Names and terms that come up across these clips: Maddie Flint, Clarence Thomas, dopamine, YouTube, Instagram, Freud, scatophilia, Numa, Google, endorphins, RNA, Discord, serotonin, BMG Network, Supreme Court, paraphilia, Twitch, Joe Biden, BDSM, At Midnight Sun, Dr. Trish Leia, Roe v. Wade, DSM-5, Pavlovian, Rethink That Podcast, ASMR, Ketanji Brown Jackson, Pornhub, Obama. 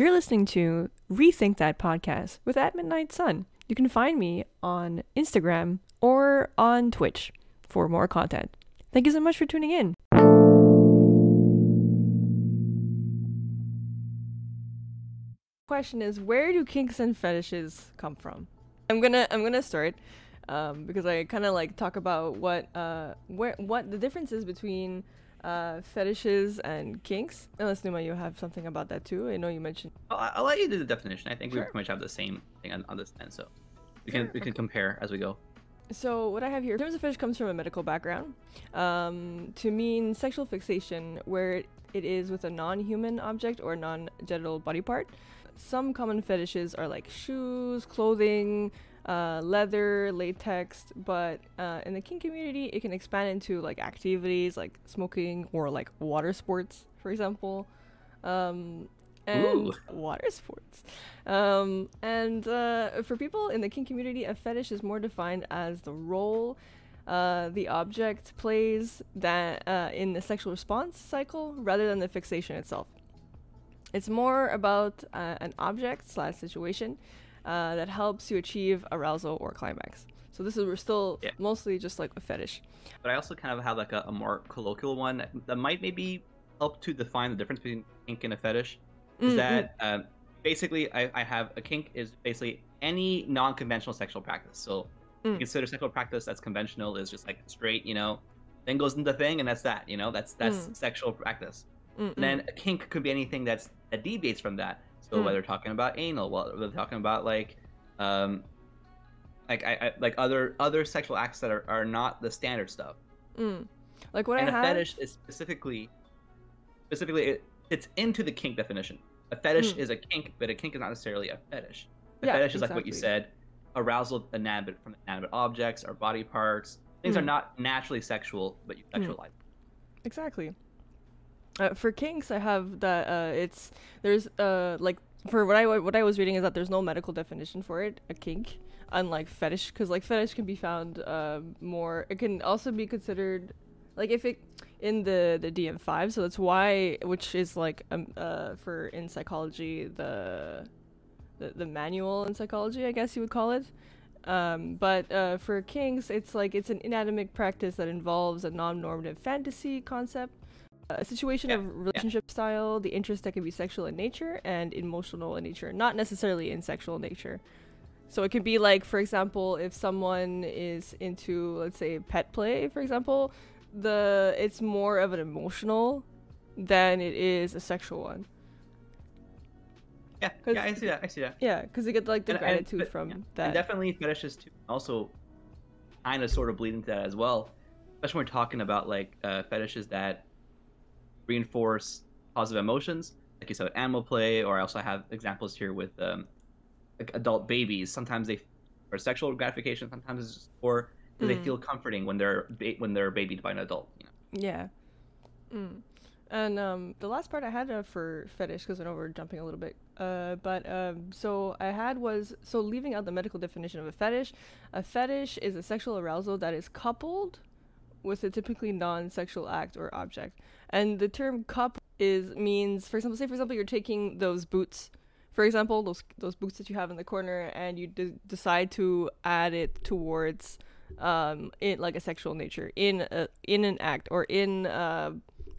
You're listening to Rethink That Podcast with At Midnight Sun. You can find me on Instagram or on Twitch for more content. Thank you so much for tuning in. Question is, where do kinks and fetishes come from? I'm gonna start because I kind of like talk about what the difference is between fetishes and kinks. Unless Numa, you have something about that too. I know you mentioned. I'll let you do the definition. I think sure. We pretty much have the same thing on this end, so we can compare as we go. So what I have here, in terms of fetish, comes from a medical background, to mean sexual fixation where it is with a non-human object or non-genital body part. Some common fetishes are like shoes, clothing, leather, latex, but in the kink community, it can expand into like activities like smoking or like water sports, for example. And water sports. For people in the kink community, a fetish is more defined as the role the object plays that in the sexual response cycle rather than the fixation itself. It's more about an object/situation that helps you achieve arousal or climax. So this is mostly just like a fetish. But I also kind of have like a more colloquial one that might maybe help to define the difference between kink and a fetish. Is that basically I have a kink is basically any non-conventional sexual practice. So you consider sexual practice that's conventional is just like straight, thing goes into thing and that's that, that's sexual practice. Mm-mm. And then a kink could be anything that deviates from that. So whether they're talking about anal, whether they're talking about like other sexual acts that are not the standard stuff. Like what I have. And a fetish is specifically it fits into the kink definition. A fetish is a kink, but a kink is not necessarily a fetish. A fetish is like what you said, arousal from inanimate objects or body parts. Things are not naturally sexual, but you sexualize. Exactly. For kinks, I have that for what I was reading is that there's no medical definition for it, a kink, unlike fetish, because like fetish can be found more. It can also be considered like if it in the DSM-5, so that's why, which is like for in psychology the manual in psychology, I guess you would call it. But for kinks, it's like it's an inanimate practice that involves a non-normative fantasy concept. A situation of relationship style, the interest that can be sexual in nature and emotional in nature, not necessarily in sexual nature. So it could be like, for example, if someone is into, let's say, pet play, for example, it's more of an emotional than it is a sexual one. Yeah, I see that. Yeah, because you get like the gratitude from that. And definitely fetishes too. Also, kind of sort of bleed into that as well, especially when we're talking about like fetishes that reinforce positive emotions, like you said, animal play, or I also have examples here with like adult babies. Sometimes they for sexual gratification, sometimes it's just for they feel comforting when they're babied by an adult. And the last part I had for fetish, because I know we're jumping a little bit, so leaving out the medical definition of a fetish. A fetish is a sexual arousal that is coupled with a typically non-sexual act or object. And the term couple means, for example, you're taking those boots, those boots that you have in the corner, and you decide to add it towards in like a sexual nature in an act or in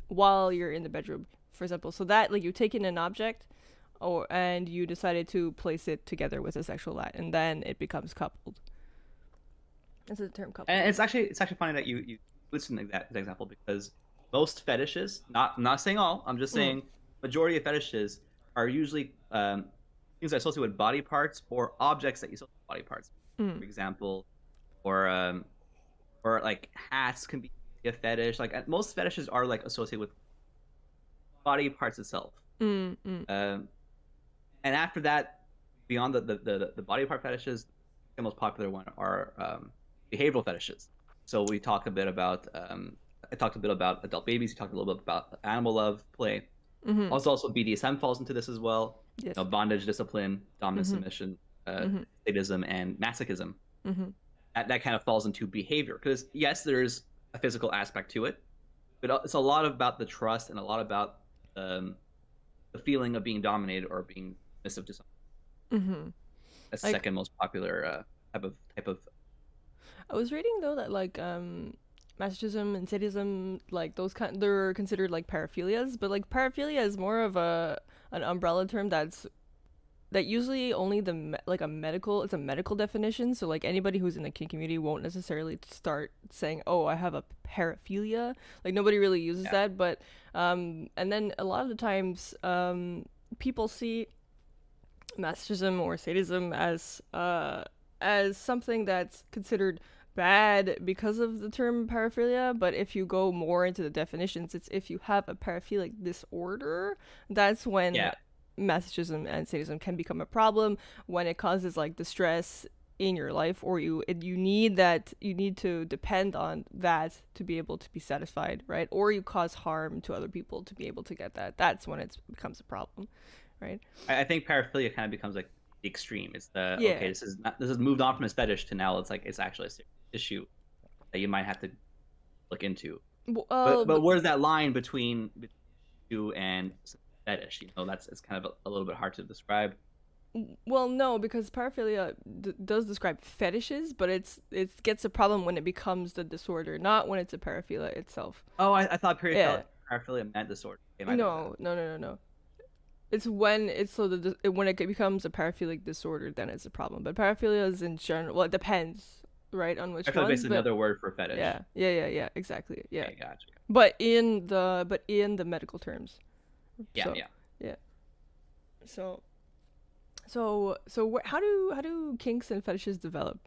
while you're in the bedroom, for example. So that like you take in an object and you decided to place it together with a sexual act, and then it becomes coupled. That's the term coupled. And it's actually funny that you listen to that example, because most fetishes, not saying all, I'm just saying majority of fetishes are usually things that associate with body parts or objects that you associate with body parts, for example, or like hats can be a fetish. Like most fetishes are like associated with body parts itself. And after that, beyond the body part fetishes, the most popular one are behavioral fetishes. So we talk a bit about I talked a bit about adult babies. You talked a little bit about animal love play. Also BDSM falls into this as well. Yes. Bondage, discipline, dominance, submission, sadism, and masochism. That kind of falls into behavior, because yes, there's a physical aspect to it, but it's a lot about the trust and a lot about the feeling of being dominated or being submissive to someone. Mm-hmm. That's like, second most popular type of. I was reading though that like masochism and sadism, like those kind, they're considered like paraphilias, but like paraphilia is more of an umbrella term that usually only it's a medical definition. So like anybody who's in the kink community won't necessarily start saying, oh, I have a paraphilia. Like nobody really uses that. But and then a lot of the times people see masochism or sadism as something that's considered bad because of the term paraphilia. But if you go more into the definitions, it's if you have a paraphilic disorder, that's when masochism and sadism can become a problem, when it causes like distress in your life, or you need to depend on that to be able to be satisfied, right? Or you cause harm to other people to be able to get that. That's when it becomes a problem, right? I think paraphilia kind of becomes like the extreme. It's the okay, this is moved on from a fetish to now it's like it's actually a serious issue that you might have to look into. Well, but where's that line between you and fetish, you know? It's kind of a little bit hard to describe. Well, no, because paraphilia does describe fetishes, but it gets a problem when it becomes the disorder, not when it's a paraphilia itself. Oh, I thought paraphilia meant disorder. Okay, no. It's when when it becomes a paraphilic disorder, then it's a problem. But paraphilia is in general. Well, it depends, right, on which. Paraphilia is another word for fetish. Yeah. Exactly. Yeah. Okay, gotcha. But in the medical terms. Yeah. So how do kinks and fetishes develop,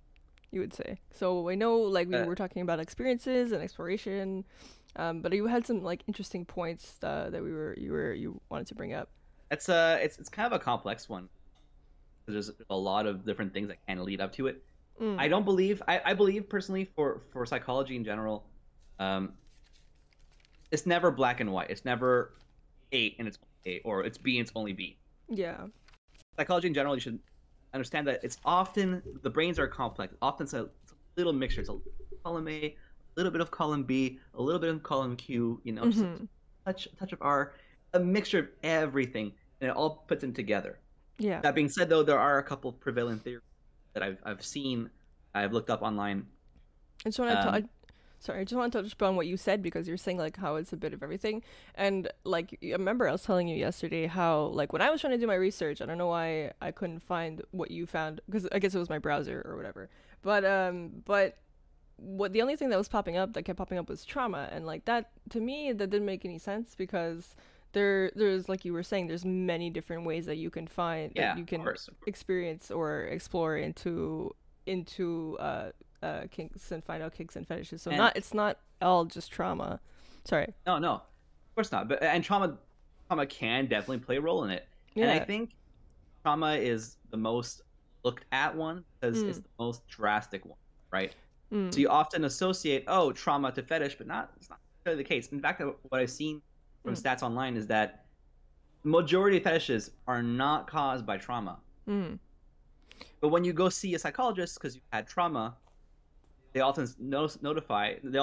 you would say? So I know like we were talking about experiences and exploration, but you had some like interesting points that you wanted to bring up. It's kind of a complex one. There's a lot of different things that can lead up to it. Mm. I believe personally for psychology in general, it's never black and white. It's never A and it's only A, or it's B and it's only B. Yeah. Psychology in general, you should understand that it's often, the brains are complex. Often it's a little mixture. It's a column A, a little bit of column B, a little bit of column Q, you know, just a touch of R, a mixture of everything, and it all puts them together. Yeah. That being said, though, there are a couple of prevalent theories that I've seen, I've looked up online. I just want to touch upon what you said, because you're saying like how it's a bit of everything. And like, I remember I was telling you yesterday how like when I was trying to do my research, I don't know why I couldn't find what you found, because I guess it was my browser or whatever. But what the only thing that was kept popping up was trauma. And like that, to me, that didn't make any sense, because there's like you were saying, there's many different ways that you can find that you can experience or explore into kinks and find out kinks and fetishes. So it's not all just trauma. Sorry. No, of course not. But trauma can definitely play a role in it. Yeah. And I think trauma is the most looked at one, because it's the most drastic one, right? Mm. So you often associate trauma to fetish, but it's not necessarily the case. In fact, what I've seen from stats online is that majority of fetishes are not caused by trauma. Mm. But when you go see a psychologist because you've had trauma, they often notice like, they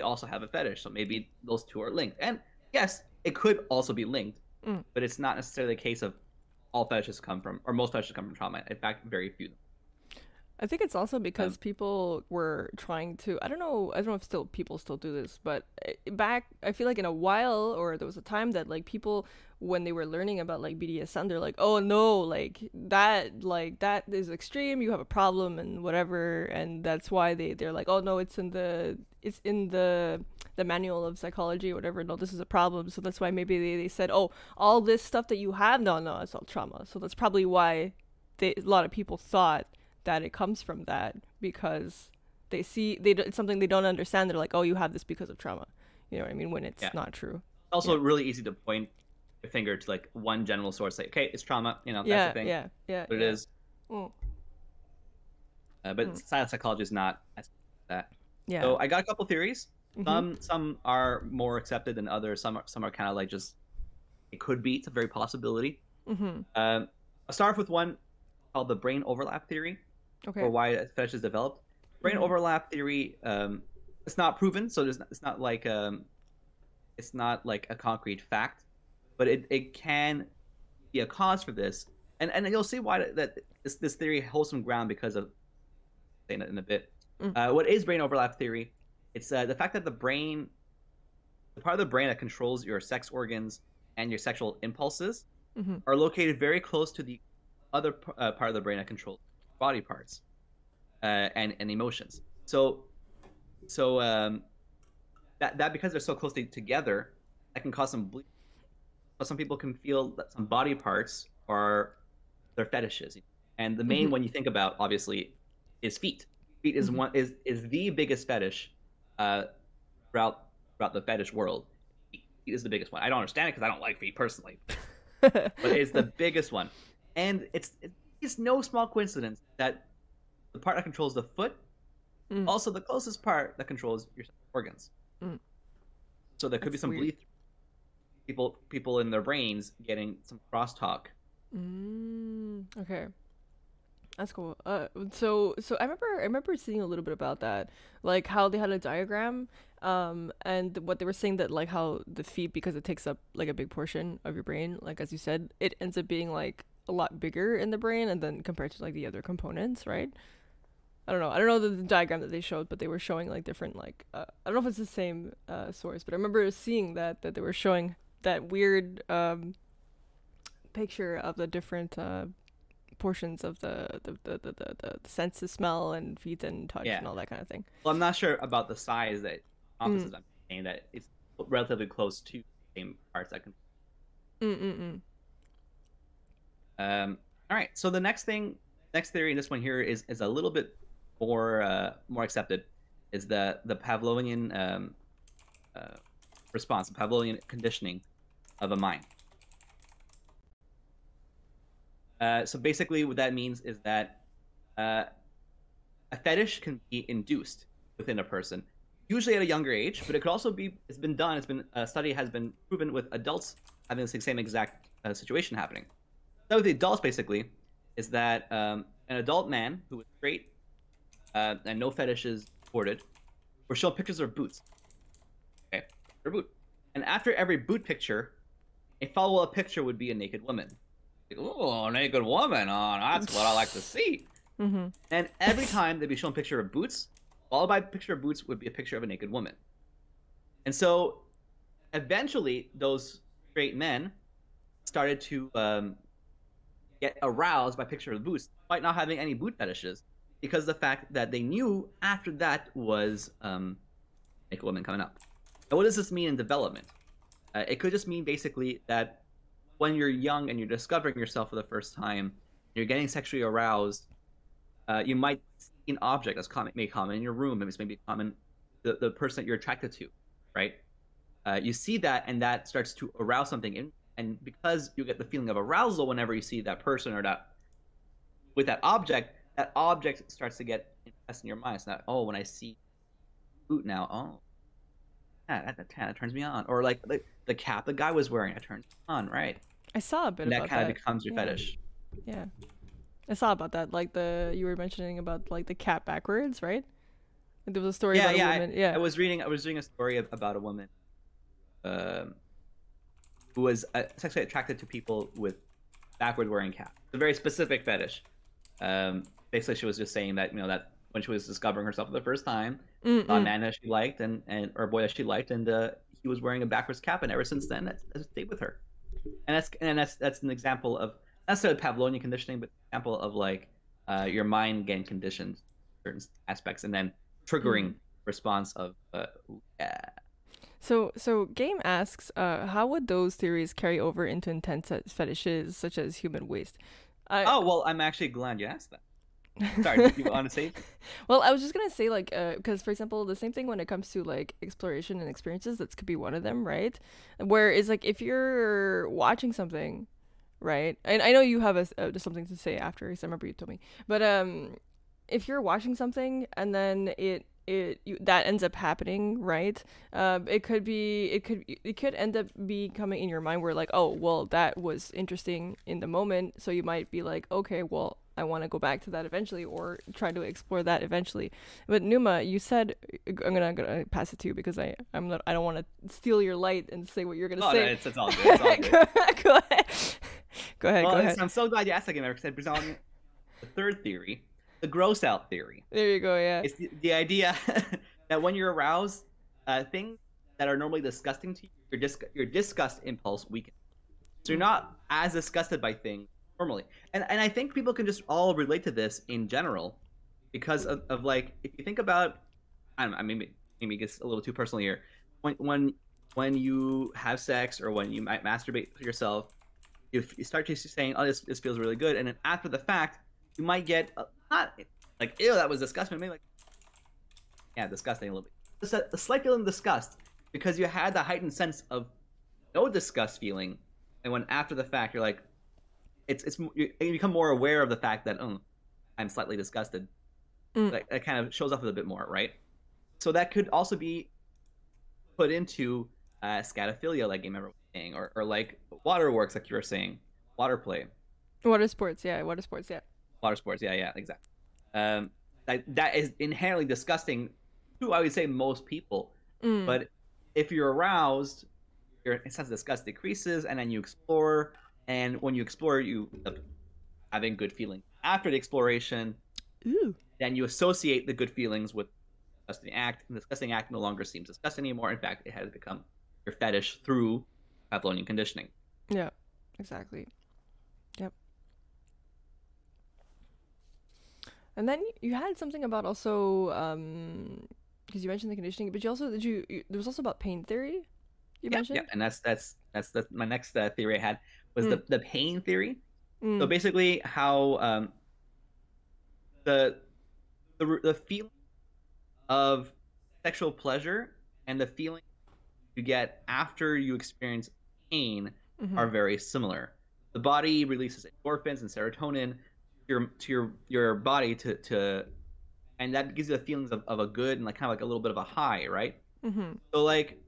also have a fetish, so maybe those two are linked. And yes, it could also be linked, but it's not necessarily a case of all fetishes come from, or most fetishes come from trauma. In fact, very few. I think it's also because people were trying to, I don't know if people still do this, but back, I feel like in a while, or there was a time that like people, when they were learning about like BDSM, they're like, oh no, like that is extreme, you have a problem and whatever. And that's why they're like, oh no, it's in the manual of psychology or whatever. No, this is a problem. So that's why maybe they said, oh, all this stuff that you have, no, it's all trauma. So that's probably why a lot of people thought that it comes from that, because it's something they don't understand. They're like, oh, you have this because of trauma, you know what I mean, when it's not true. Also really easy to point a finger to like one general source, like, okay, it's trauma, you know, that's the thing. But it is but science psychology is not that. So I got a couple theories. Some are more accepted than others. Some are kind of like, just, it could be, it's a very possibility. I'll start with one called the brain overlap theory. Okay. Or why fetish is developed. Brain overlap theory, it's not proven, so it's not like a concrete fact. but it can be a cause for this. And you'll see why that this theory holds some ground because of saying it in a bit. What is brain overlap theory? It's the fact that the part of the brain that controls your sex organs and your sexual impulses are located very close to the other part of the brain that controls body parts and emotions. So that because they're so closely together, that can cause some bleed. But some people can feel that some body parts are their fetishes, and the main one you think about obviously is feet. Feet is one is the biggest fetish throughout the fetish world. Feet is the biggest one. I don't understand it because I don't like feet personally, but it's the biggest one, and it's no small coincidence that the part that controls the foot also the closest part that controls your organs. So there could be some bleed. People in their brains getting some crosstalk. Okay, that's cool. So I remember seeing a little bit about that, like how they had a diagram, and what they were saying that like how the feet, because it takes up like a big portion of your brain, like as you said, it ends up being like a lot bigger in the brain, and then compared to like the other components, right? I don't know the diagram that they showed, but they were showing like different like I don't know if it's the same source, but I remember seeing that they were showing that weird picture of the different portions of the senses, smell and feet and touch and all that kind of thing. Well, I'm not sure about the size that opposites. I'm saying that it's relatively close to the same parts that can. All right. So the next theory, and this one here is a little bit more accepted, is the Pavlovian response, the Pavlovian conditioning of a mind. So basically what that means is that a fetish can be induced within a person, usually at a younger age, but it could also be, a study has been proven with adults having the same exact situation happening. So with the adults basically is that an adult man who was straight and no fetishes reported were shown pictures of boots. Okay, their boot. And after every boot picture, a follow-up picture would be a naked woman. Like, oh, naked woman. Oh, that's what I like to see. And every time they'd be shown a picture of boots, followed by a picture of boots would be a picture of a naked woman. And so eventually those straight men started to get aroused by a picture of the boots, despite not having any boot fetishes, because of the fact that they knew after that was naked woman coming up. And what does this mean in development? It could just mean basically that when you're young and you're discovering yourself for the first time, you're getting sexually aroused, you might see an object that's common in your room, maybe it's common the person that you're attracted to, right? You see that, and that starts to arouse something in, and because you get the feeling of arousal whenever you see that person or that with that object starts to get impressed in your mind. It's not, oh, when I see boot now, oh, yeah, that turns me on, or like the cap the guy was wearing, I turned on, right? I saw a bit about that. That kind of becomes your fetish. Yeah, I saw about that. Like you were mentioning about like the cap backwards, right? Like, there was a story about a woman. I was reading a story about a woman who was sexually attracted to people with backward wearing cap. It's a very specific fetish. Basically, she was just saying that that when she was discovering herself for the first time, saw a man that she liked and or a boy that she liked, and he was wearing a backwards cap, and ever since then that's stayed with her. And that's an example of not necessarily Pavlovian conditioning, but an example of like your mind getting conditioned certain aspects and then triggering response of yeah. So Game asks, how would those theories carry over into intense fetishes such as human waste? Oh, well, I'm actually glad you asked that. Sorry, you want to say? Well, I was just gonna say like because for example the same thing when it comes to like exploration and experiences, that could be one of them, right? Where it's like if you're watching something, right? And I know you have something to say after, because I remember you told me. But if you're watching something and then it that ends up happening, right? It could end up becoming in your mind where like, oh, well, that was interesting in the moment, so you might be like, okay, well, I want to go back to that eventually, or try to explore that eventually. But Numa, you said, I'm gonna pass it to you because I don't want to steal your light and say what you're gonna say. No, it's all good. It's all good. Go ahead. I'm so glad you asked that, because I presented the third theory, the gross out theory. There you go. Yeah. It's the idea that when you're aroused, things that are normally disgusting to you, your disgust impulse weakens. So you're not as disgusted by things normally. And I think people can just all relate to this in general, because of like, if you think about, I don't know, maybe it gets a little too personal here. When you have sex, or when you might masturbate yourself, if you start just saying, oh, this feels really good, and then after the fact, you might get not like, ew, that was disgusting, maybe like, yeah, disgusting a little bit. Just a slight feeling of disgust, because you had the heightened sense of no disgust feeling, and when after the fact you're like, you become more aware of the fact that, oh, I'm slightly disgusted. That kind of shows up a little bit more, right? So that could also be put into scatophilia, like you remember saying, or like waterworks, like you were saying, water play, water sports, exactly. That is inherently disgusting to, I would say, most people. But if you're aroused, your sense of disgust decreases, and then you explore. And when you explore, you end up having good feelings. After the exploration, then you associate the good feelings with the disgusting act. And the disgusting act no longer seems disgusting anymore. In fact, it has become your fetish through Pavlovian conditioning. Yeah, exactly. Yep. And then you had something about also, because you mentioned the conditioning, but you also there was also about pain theory. You mentioned. Yeah, and that's my next theory I had. Was the pain theory. So basically how the feeling of sexual pleasure and the feeling you get after you experience pain are very similar. The body releases endorphins and serotonin to your body to and that gives you the feelings of a good and like kind of like a little bit of a high, right? So like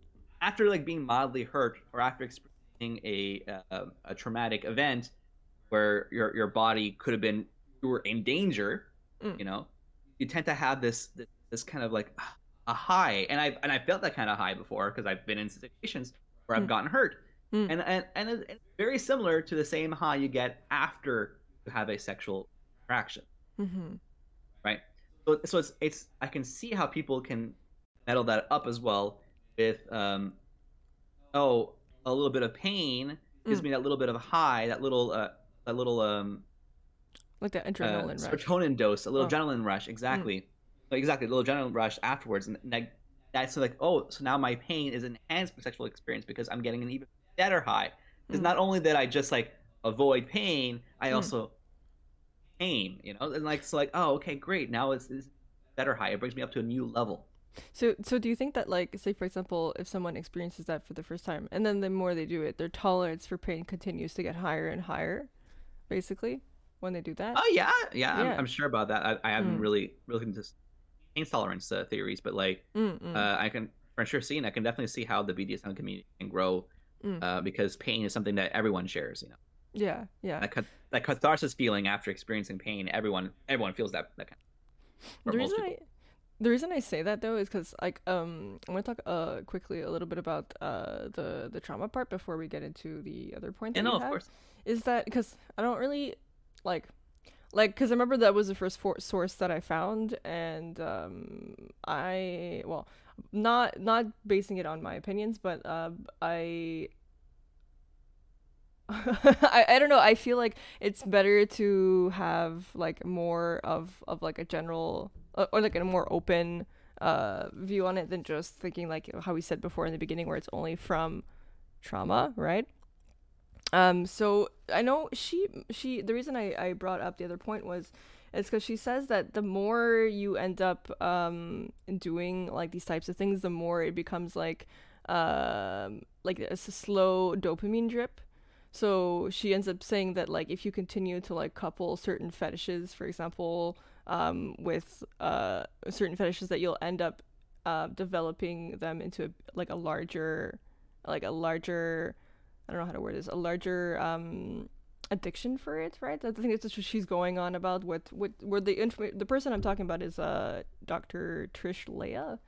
after like being mildly hurt, or after experiencing a traumatic event where your body could have been, you were in danger, you know, you tend to have this kind of like a high, and I felt that kind of high before, because I've been in situations where I've gotten hurt, and it's very similar to the same high you get after you have a sexual interaction, right? So it's I can see how people can meddle that up as well with a little bit of pain gives me that little bit of a high, that little like that adrenaline rush, serotonin dose, a little adrenaline rush, exactly, a little adrenaline rush afterwards, and that's like, oh, so now my pain is enhanced by sexual experience because I'm getting an even better high. Because not only that I just like avoid pain, I also pain, you know, and like it's so like, oh, okay, great, now it's better high. It brings me up to a new level. So do you think that, like, say for example, if someone experiences that for the first time, and then the more they do it, their tolerance for pain continues to get higher and higher, basically, when they do that? Oh yeah. I'm sure about that. I haven't really into pain tolerance theories, but like I can definitely see how the BDSM community can grow, because pain is something that everyone shares, you know. Yeah. That catharsis feeling after experiencing pain, everyone feels that kind of, for most people. The reason I say that, though, is because, like, I want to talk quickly a little bit about the trauma part before we get into the other point. Yeah, of course. Is that because I don't really like because I remember that was the first source that I found, and not basing it on my opinions, but I don't know. I feel like it's better to have like more of like a general, or like a more open view on it, than just thinking like how we said before in the beginning, where it's only from trauma, right? So I know she the reason I brought up the other point was, it's because she says that the more you end up doing like these types of things, the more it becomes like it's a slow dopamine drip. So she ends up saying that, like, if you continue to like couple certain fetishes, for example, with certain fetishes that you'll end up developing them into a larger I don't know how to word this, a larger addiction for it, right? I think that's what she's going on about. Where the person I'm talking about is Dr. Trish Leia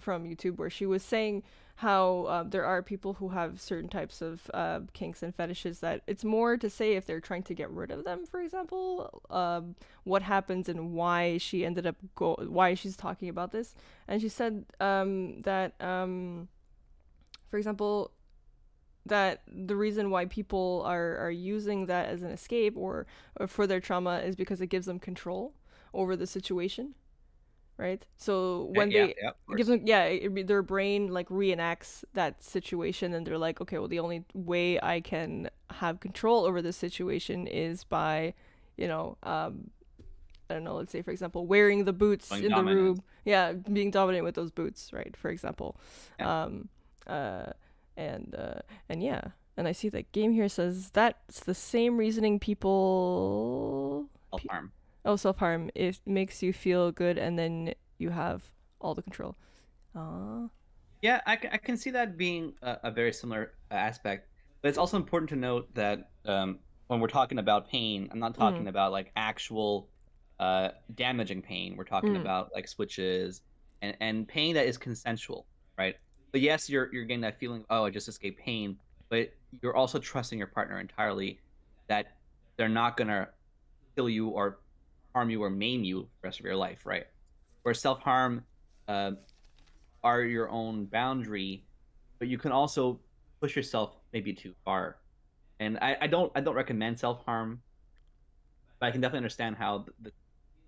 from YouTube, where she was saying how there are people who have certain types of kinks and fetishes that it's more to say if they're trying to get rid of them, for example, what happens and why she ended up why she's talking about this. And she said that, for example, that the reason why people are using that as an escape or for their trauma is because it gives them control over the situation, right? So when their brain like reenacts that situation, and they're like, okay, well, the only way I can have control over this situation is by, I don't know, let's say, for example, wearing the boots the room. Yeah, being dominant with those boots, right, for example. Yeah. And I see that game here says that's the same reasoning people self-harm. It makes you feel good, and then you have all the control. Yeah, I can see that being a very similar aspect, but it's also important to note that when we're talking about pain, I'm not talking about like actual damaging pain. We're talking about like switches and pain that is consensual, right? But yes, you're getting that feeling, oh, I just escaped pain, but you're also trusting your partner entirely that they're not going to kill you or harm you or maim you the rest of your life, right? Where self-harm are your own boundary, but you can also push yourself maybe too far. And I don't recommend self-harm, but I can definitely understand how the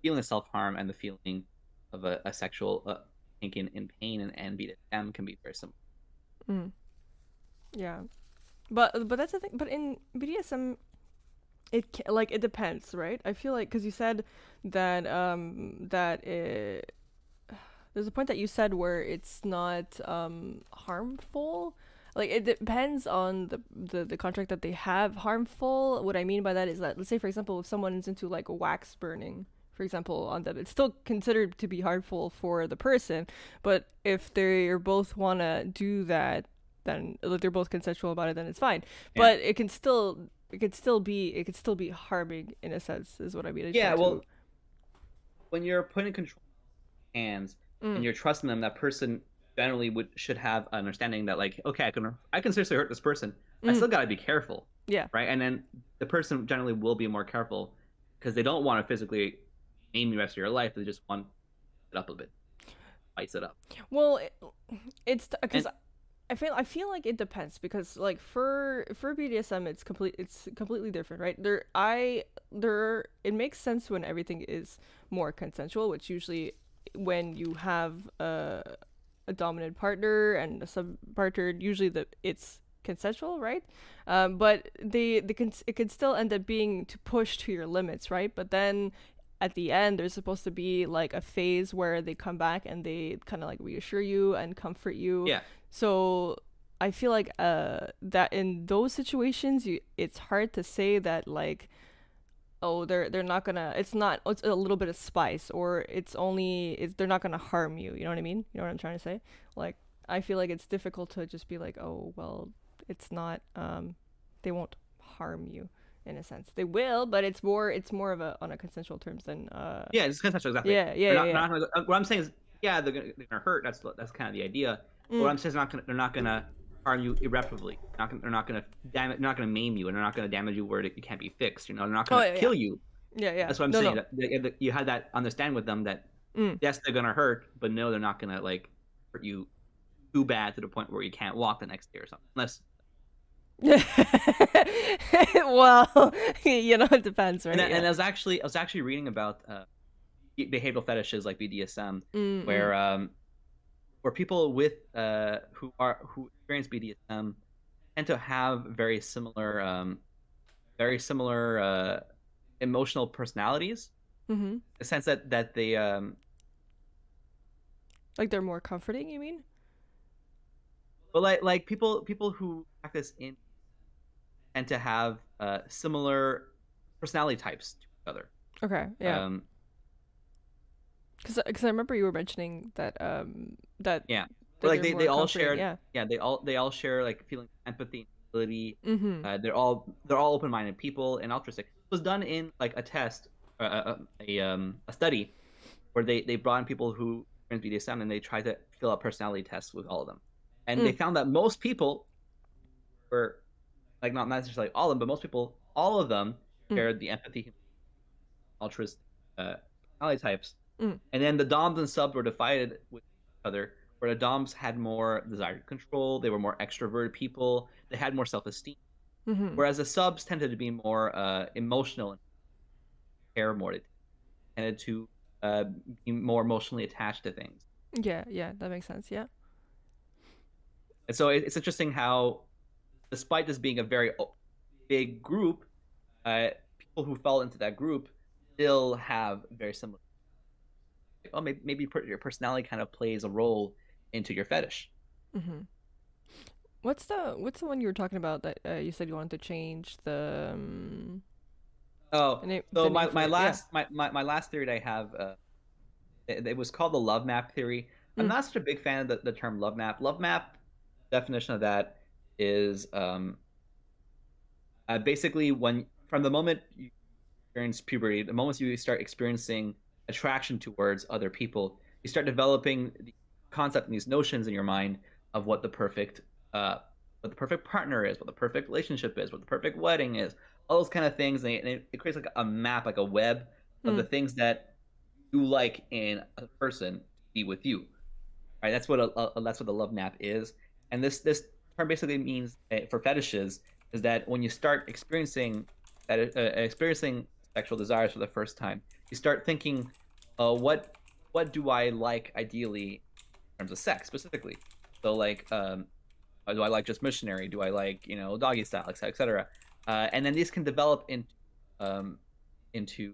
feeling of self-harm and the feeling of a sexual... in pain and BDSM can be very similar. Yeah, but that's the thing. But in BDSM, it depends, right? I feel like, because you said that there's a point that you said where it's not harmful. Like, it depends on the contract that they have. Harmful. What I mean by that is that, let's say, for example, if someone is into like wax burning, for example, on them, it's still considered to be harmful for the person. But if they're both want to do that, then if they're both consensual about it, then it's fine. Yeah. But it could still be harming in a sense, is what I mean. When you're putting control in hands and you're trusting them, that person generally should have an understanding that, like, okay, I can seriously hurt this person. I still gotta be careful. Yeah. Right. And then the person generally will be more careful because they don't want to physically aim the rest of your life. They just want it up a bit, spice it up. Well, it's because I feel like it depends, because like for BDSM it's completely different, right? There it makes sense when everything is more consensual, which usually when you have a dominant partner and a sub partner, usually it's consensual, right? But it could still end up being to push to your limits, right? But then at the end, there's supposed to be like a phase where they come back and they kind of like reassure you and comfort you. Yeah. So I feel like that in those situations, it's hard to say that like, oh, they're not gonna. It's a little bit of spice, or they're not gonna harm you. You know what I mean? You know what I'm trying to say? Like, I feel like it's difficult to just be like, oh, well, it's not. They won't harm you. In a sense, they will, but it's more of a on a consensual terms than yeah, it's consensual, exactly. What I'm saying is, yeah, they're gonna hurt. That's kind of the idea. But what I'm saying is, they're not gonna harm you irreparably. They're not gonna maim you, and they're not gonna damage you where you can't be fixed. You know, they're not gonna kill you. Yeah, yeah. That's what I'm saying. No. That you had that understand with them that yes, they're gonna hurt, but no, they're not gonna like hurt you too bad to the point where you can't walk the next day or something, unless. Well, you know, it depends, right? And I was actually reading about behavioral fetishes like BDSM, where people with who experience BDSM tend to have very similar emotional personalities. Mm-hmm. The sense that they like they're more comforting. You mean? But like people who practice in and to have similar personality types to each other. Okay, yeah. Because I remember you were mentioning that they all share like feeling empathy, ability. Mm-hmm. They're all open-minded people and altruistic. It was done in like a test, a study, where they brought in people who experienced BDSM and they tried to fill out personality tests with all of them, and they found that most people were like not necessarily all of them, but most people, all of them shared the empathy, altruistic personality types. And then the doms and subs were divided with each other, where the doms had more desire to control, they were more extroverted people, they had more self-esteem, whereas the subs tended to be more emotional and care more, tended to be more emotionally attached to things. Yeah, that makes sense. Yeah. And so it's interesting how, despite this being a very big group, people who fell into that group still have very similar. Oh, maybe your personality kind of plays a role into your fetish. Mm-hmm. What's the one you were talking about that you said you wanted to change the? My last theory that I have, it was called the love map theory. I'm not such a big fan of the term love map. Love map definition of that is basically when from the moment you experience puberty, the moment you start experiencing attraction towards other people, you start developing the concept and these notions in your mind of what the perfect partner is, what the perfect relationship is, what the perfect wedding is, all those kind of things, and it creates like a map, like a web of the things that you like in a person to be with you. Right? That's what the love map is, and this term basically means for fetishes is that when you start experiencing sexual desires for the first time, you start thinking, what do I like ideally in terms of sex specifically? So like, do I like just missionary? Do I like, doggy style, etc. And then these can develop into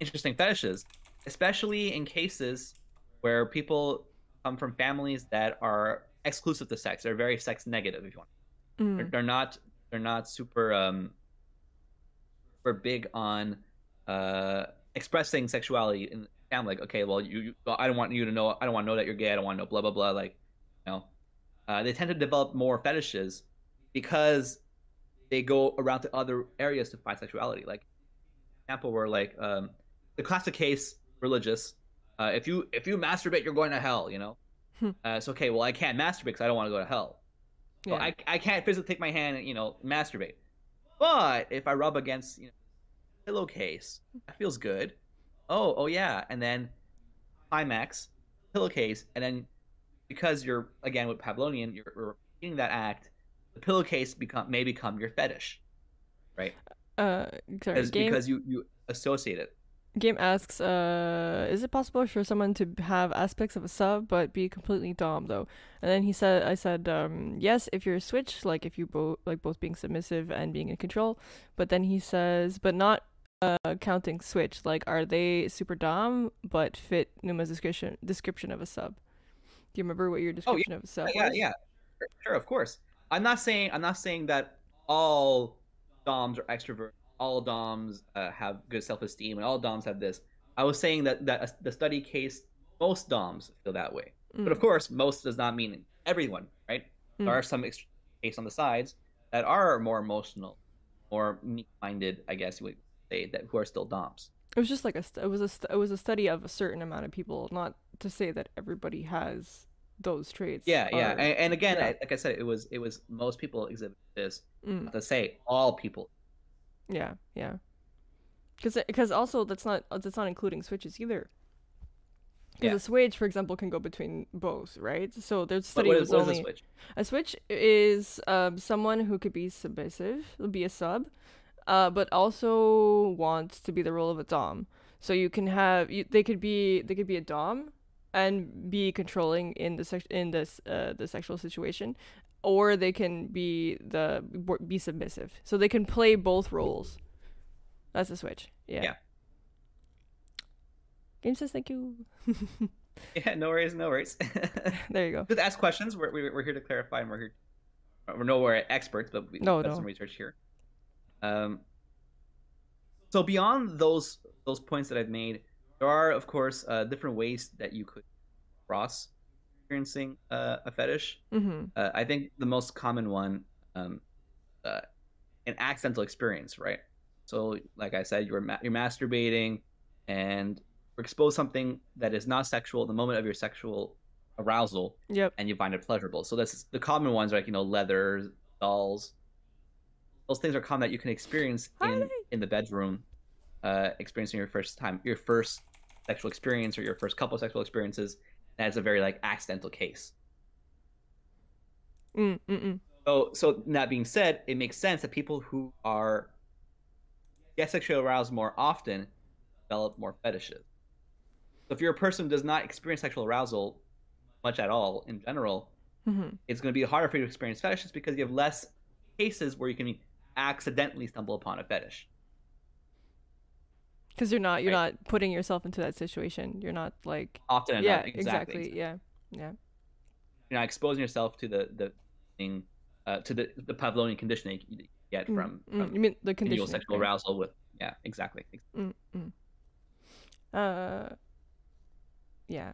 interesting fetishes, especially in cases where people come from families that are exclusive to sex. They're very sex negative, if you want. They're not super super big on expressing sexuality in the family. Like, okay, well, I don't want you to know. I don't want to know that you're gay. I don't want to know. Blah blah blah. Like, they tend to develop more fetishes because they go around to other areas to find sexuality. Like, example where like the classic case, religious. If you masturbate, you're going to hell. So okay, well, I can't masturbate because I don't want to go to hell. Yeah. Well, I can't physically take my hand and masturbate. But if I rub against pillowcase, that feels good. Oh yeah, and then climax, pillowcase, and then because you're again with Pavlovian, you're repeating that act. The pillowcase may become your fetish, right? Because you associate it. Game asks, is it possible for someone to have aspects of a sub but be completely dom though? And then he said, yes, if you're a switch, like if you both being submissive and being in control. But then he says, but not counting switch. Like, are they super dom but fit Numa's description of a sub? Do you remember what your description of a sub was? Yeah, sure, of course. I'm not saying that all doms are extroverts. All doms have good self-esteem, and all doms have this. I was saying that the study case, most doms feel that way. But of course, most does not mean everyone, right? There are some extreme cases on the sides that are more emotional, more meek-minded, I guess you would say, that who are still doms. It was just like it was a study of a certain amount of people, not to say that everybody has those traits. And again, yeah. Like I said, it was most people exhibit this. Not to say all people. Yeah, because also that's not including switches either. Because a switch, for example, can go between both, right? So there's study was only a switch is someone who could be submissive, be a sub, but also wants to be the role of a dom. So you can have they could be a dom and be controlling in the sexual situation. Or they can be submissive, so they can play both roles. That's the switch. Yeah. Game says thank you. Yeah, no worries. There you go. Just ask questions. We're here to clarify, and we're experts, but we've done some research here. So beyond those points that I've made, There are, of course, different ways that you could cross experiencing a fetish. Mm-hmm. I think the most common one, an accidental experience, right? So, like I said, you're masturbating and expose something that is not sexual at the moment of your sexual arousal, yep, and you find it pleasurable. So that's the common ones, like, you know, leathers, dolls. Those things are common that you can experience in the bedroom, experiencing your first sexual experience or your first couple of sexual experiences. That's a very, like, accidental case. So that being said, it makes sense that people who are get sexually aroused more often develop more fetishes. So if you're a person who does not experience sexual arousal much at all in general, mm-hmm, it's going to be harder for you to experience fetishes because you have less cases where you can accidentally stumble upon a fetish. Because you're not putting yourself into that situation. You're not, like, often enough. Yeah, exactly. Yeah. You're not exposing yourself to the thing, to the Pavlovian conditioning you get from you mean the continual sexual arousal with. Yeah, exactly. Yeah.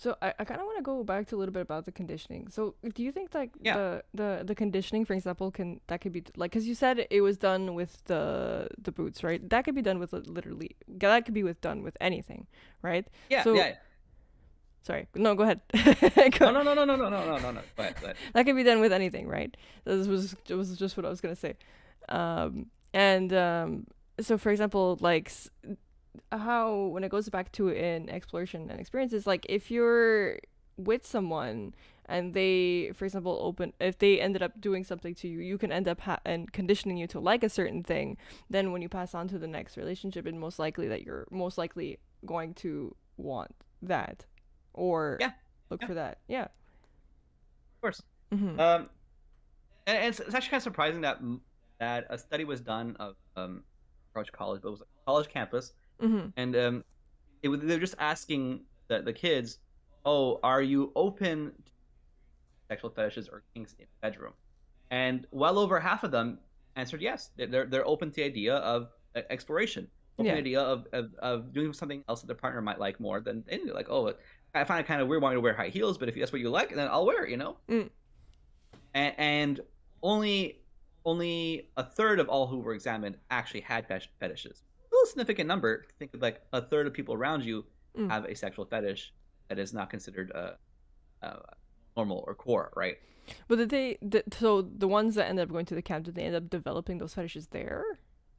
So I kind of want to go back to a little bit about the conditioning. So do you think, like, the conditioning, for example, could be, like, because you said it was done with the boots, right? That could be done with done with anything, right? Yeah. So, yeah. Sorry. No, go ahead. No. Go ahead. That could be done with anything, right? This was just what I was gonna say. So, for example, like, when it goes back to an exploration and experiences, like, if you're with someone and they, for example, if they ended up doing something to you, you can end up and conditioning you to like a certain thing. Then when you pass on to the next relationship, it's most likely that you're most likely going to want that or look for that. Yeah, of course. Mm-hmm. And it's actually kind of surprising that a study was done of college, but it was a college campus. Mm-hmm. And they're just asking the kids, are you open to sexual fetishes or kinks in the bedroom? And well over half of them answered yes. They're open to the idea of exploration, open to the idea of doing something else that their partner might like more than they do. Like, I find it kind of weird wanting to wear high heels, but if that's what you like, then I'll wear it, you know? Mm. And only a third of all who were examined actually had fetishes. A significant number. Think of, like, a third of people around you have a sexual fetish that is not considered normal or core, right? But so the ones that end up going to the camp, did they end up developing those fetishes there?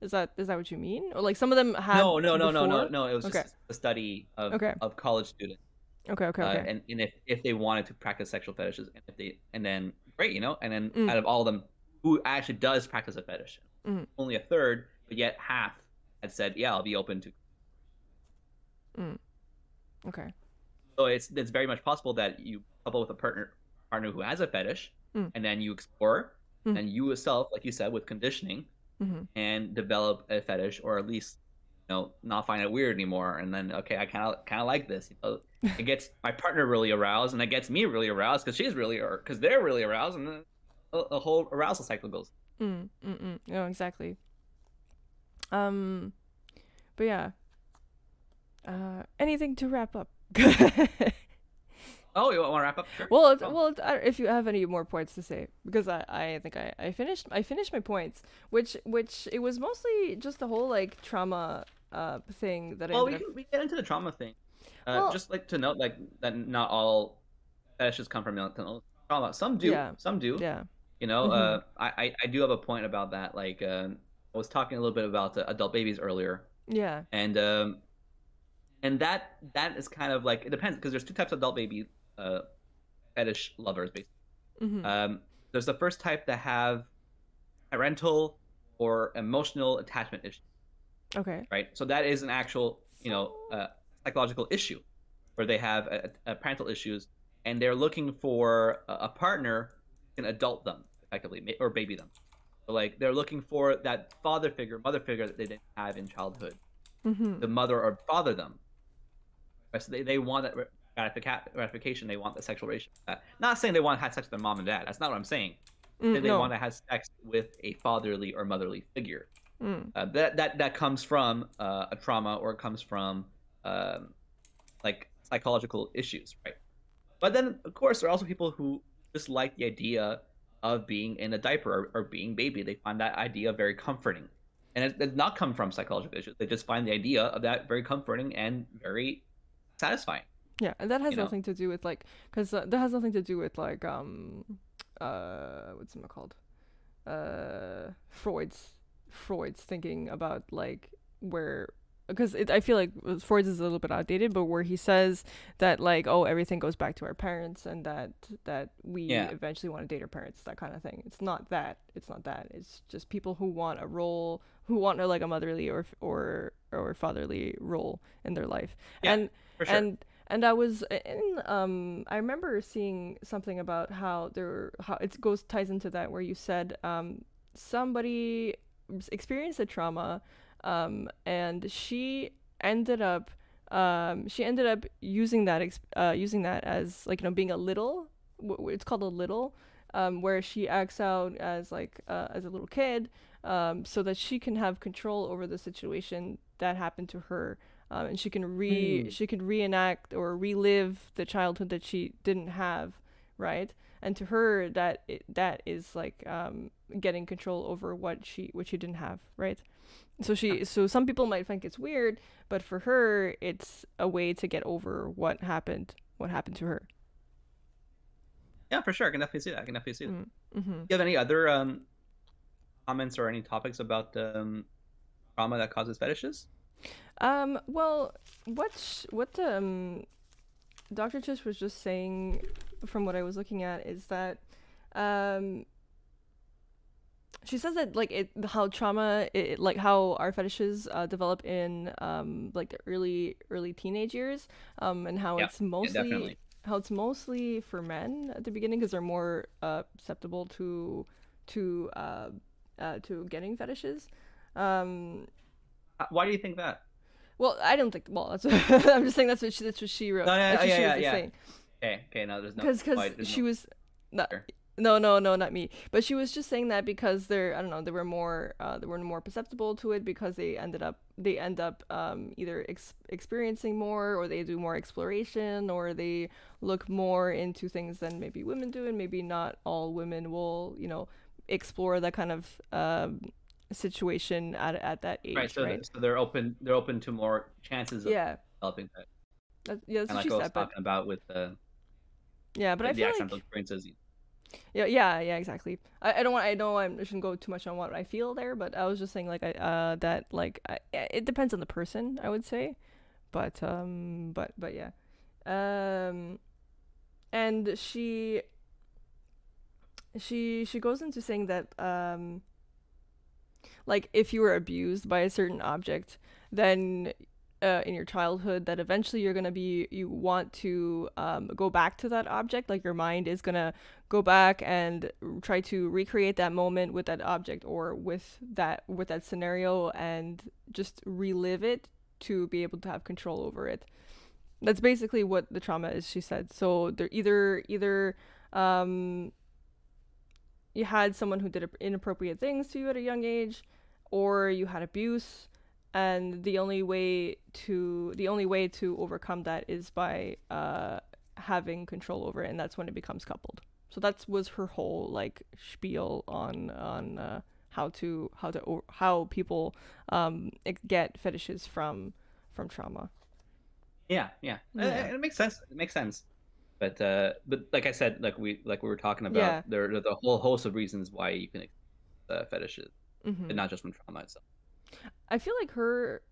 Is that what you mean? Or, like, some of them have? No. It was just a study of college students. Okay. And if they wanted to practice sexual fetishes, and then great, you know, and then out of all of them, who actually does practice a fetish? Only a third, but yet half had said, yeah, I'll be open to. Okay. So it's very much possible that you couple with a partner who has a fetish, and then you explore, and you yourself, like you said, with conditioning, and develop a fetish, or at least, you know, not find it weird anymore. And then, okay, I kind of like this. You know, it gets my partner really aroused, and it gets me really aroused because they're really aroused, and then a whole arousal cycle goes. No, exactly. But yeah. Anything to wrap up? You want to wrap up? Sure. Well, if you have any more points to say, because I think I finished my points, which it was mostly just the whole, like, trauma thing that. Well, we get into the trauma thing. Just like to note, like, that not all fetishes come from mental trauma. Some do. Yeah. Some do. Yeah. You know, I do have a point about that, like. I was talking a little bit about adult babies earlier. Yeah. And that is kind of like, it depends, because there's two types of adult baby fetish lovers, basically. Mm-hmm. There's the first type that have parental or emotional attachment issues. Okay. Right. So that is an actual, you know, psychological issue where they have a parental issues, and they're looking for a partner who can adult them effectively or baby them. Like, they're looking for that father figure, mother figure that they didn't have in childhood, the mother or father them. So they want that gratification. They want the sexual relation. Not saying they want to have sex with their mom and dad. That's not what I'm saying. They want to have sex with a fatherly or motherly figure. That comes from a trauma, or it comes from like psychological issues, right? But then, of course, there are also people who just like the idea of being in a diaper or being baby. They find that idea very comforting. And it does not come from psychological issues. They just find the idea of that very comforting and very satisfying. Yeah, and that has nothing to do with, like, because that has nothing to do with, like, what's it called? Freud's thinking about, like, where... Because I feel like Freud's is a little bit outdated, but where he says that, like, oh, everything goes back to our parents, and that we eventually want to date our parents, that kind of thing. It's not that. It's not that. It's just people who want a role, who want a motherly or fatherly role in their life. Yeah, and for sure. And I was in I remember seeing something about how it ties into that, where you said somebody experienced a trauma. And she ended up using that as, like, being a little, it's called a little, where she acts out as as a little kid, so that she can have control over the situation that happened to her, and she can reenact or relive the childhood that she didn't have, right? And to her, that is like getting control over what she didn't have, right? So some people might think it's weird, but for her, it's a way to get over what happened to her. Yeah, for sure. I can definitely see that. Mm-hmm. Do you have any other comments or any topics about trauma that causes fetishes? Well, what Dr. Trish was just saying, from what I was looking at, is that she says that how our fetishes develop in the early teenage years, and how it's mostly for men at the beginning, because they're more susceptible to getting fetishes. Why do you think that? Well, I don't think. Well, that's what, I'm just saying that's what she wrote. No, that's what she was saying. Okay, no, there's no. Because she was not. No, not me. But she was just saying that because they were more perceptible to it, because they end up either experiencing more, or they do more exploration, or they look more into things than maybe women do, and maybe not all women will explore that kind of situation at that age. Right. So they're open to more chances of developing that. Yeah, that's what she said. Talking about with the I feel like experiences. Yeah, exactly. I shouldn't go too much on what I feel there, but I was just saying it depends on the person, I would say, but yeah, and she goes into saying that if you were abused by a certain object, then in your childhood, that eventually you want to go back to that object. Like, your mind is gonna go back and try to recreate that moment with that object, or with that scenario, and just relive it to be able to have control over it. That's basically what the trauma is, she said. So they're either you had someone who did inappropriate things to you at a young age, or you had abuse. And the only way to overcome that is by having control over it, and that's when it becomes coupled. So that was her whole spiel on how people get fetishes from trauma. Yeah. It makes sense. But like I said, we were talking about, there's a whole host of reasons why you can fetishes, and not just from trauma itself. I feel like her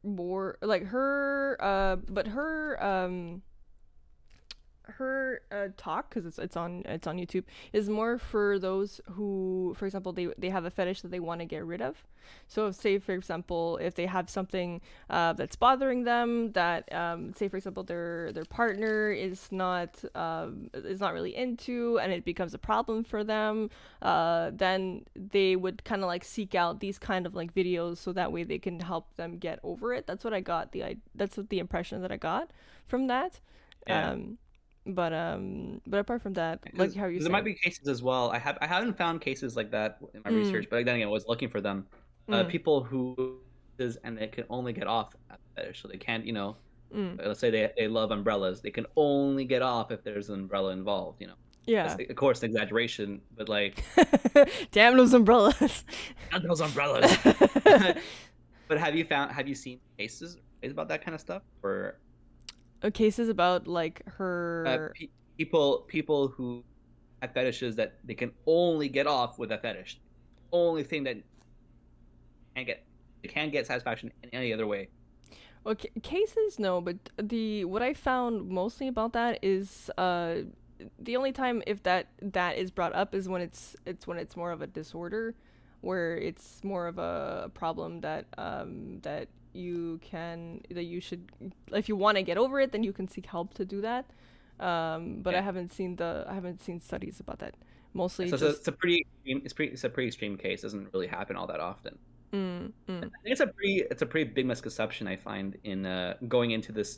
talk, because it's on YouTube, is more for those who, for example, they have a fetish that they want to get rid of. So say, for example, if they have something that's bothering them, that say, for example, their partner is not really into, and it becomes a problem for them, then they would kind of seek out these kind of videos, so that way they can help them get over it. That's what I got. That's the impression that I got from that. Yeah. But apart from that, how you said, there might be cases as well. I haven't found cases like that in my research, but then again, I was looking for them. People who, and they can only get off at the fetish, so they can't Let's say they love umbrellas. They can only get off if there's an umbrella involved, you know. Yeah. That's, of course, an exaggeration, but like... Damn those umbrellas. Damn those umbrellas. But have you seen cases about that kind of stuff? Or cases about like her... people who have fetishes that they can only get off with a fetish. Only thing that they can get satisfaction in any other way. Okay, cases, no, but what I found mostly about that is the only time if that is brought up is when it's more of a disorder, where it's more of a problem that you should, if you want to get over it, then you can seek help to do that. I haven't seen studies about that. Mostly, so just... it's a pretty extreme case. It doesn't really happen all that often. I think it's a pretty big misconception I find in going into this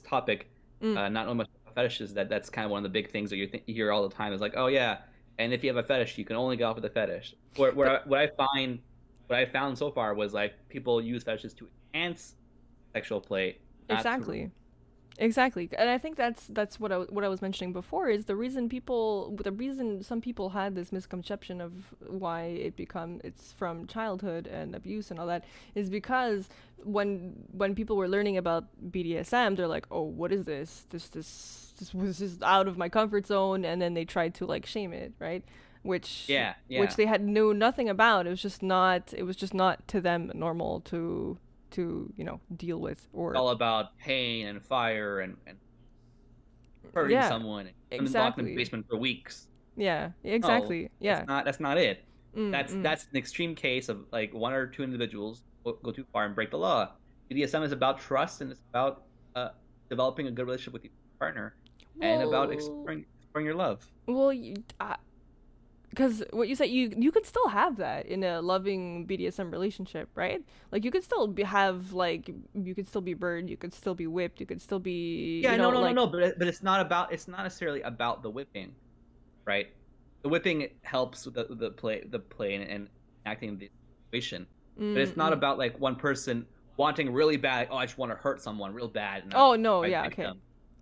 topic, not so much fetishes. That's kind of one of the big things that you hear all the time is like, oh yeah, and if you have a fetish, you can only get off with a fetish. What I found so far was like people use fetishes to enhance sexual play. Exactly, and I think that's what I was mentioning before is the reason some people had this misconception of why it's from childhood and abuse and all that is because when people were learning about BDSM, they're like, oh, what is this? This was just out of my comfort zone, and then they tried to like shame it, right? Which they had knew nothing about. It was just not to them normal to deal with, or all about pain and fire and hurting someone and locked in the basement for weeks. That's not it. That's an extreme case of like one or two individuals go too far and break the law. BDSM is about trust, and it's about developing a good relationship with your partner. Whoa. And about exploring your love. Well, because what you said, you could still have that in a loving BDSM relationship, right? Like you could still you could still be burned, you could still be whipped, you could still be But it's not about. It's not necessarily about the whipping, right? The whipping helps with the play and acting in the situation, but it's not about like one person wanting really bad. Oh, I just want to hurt someone real bad. And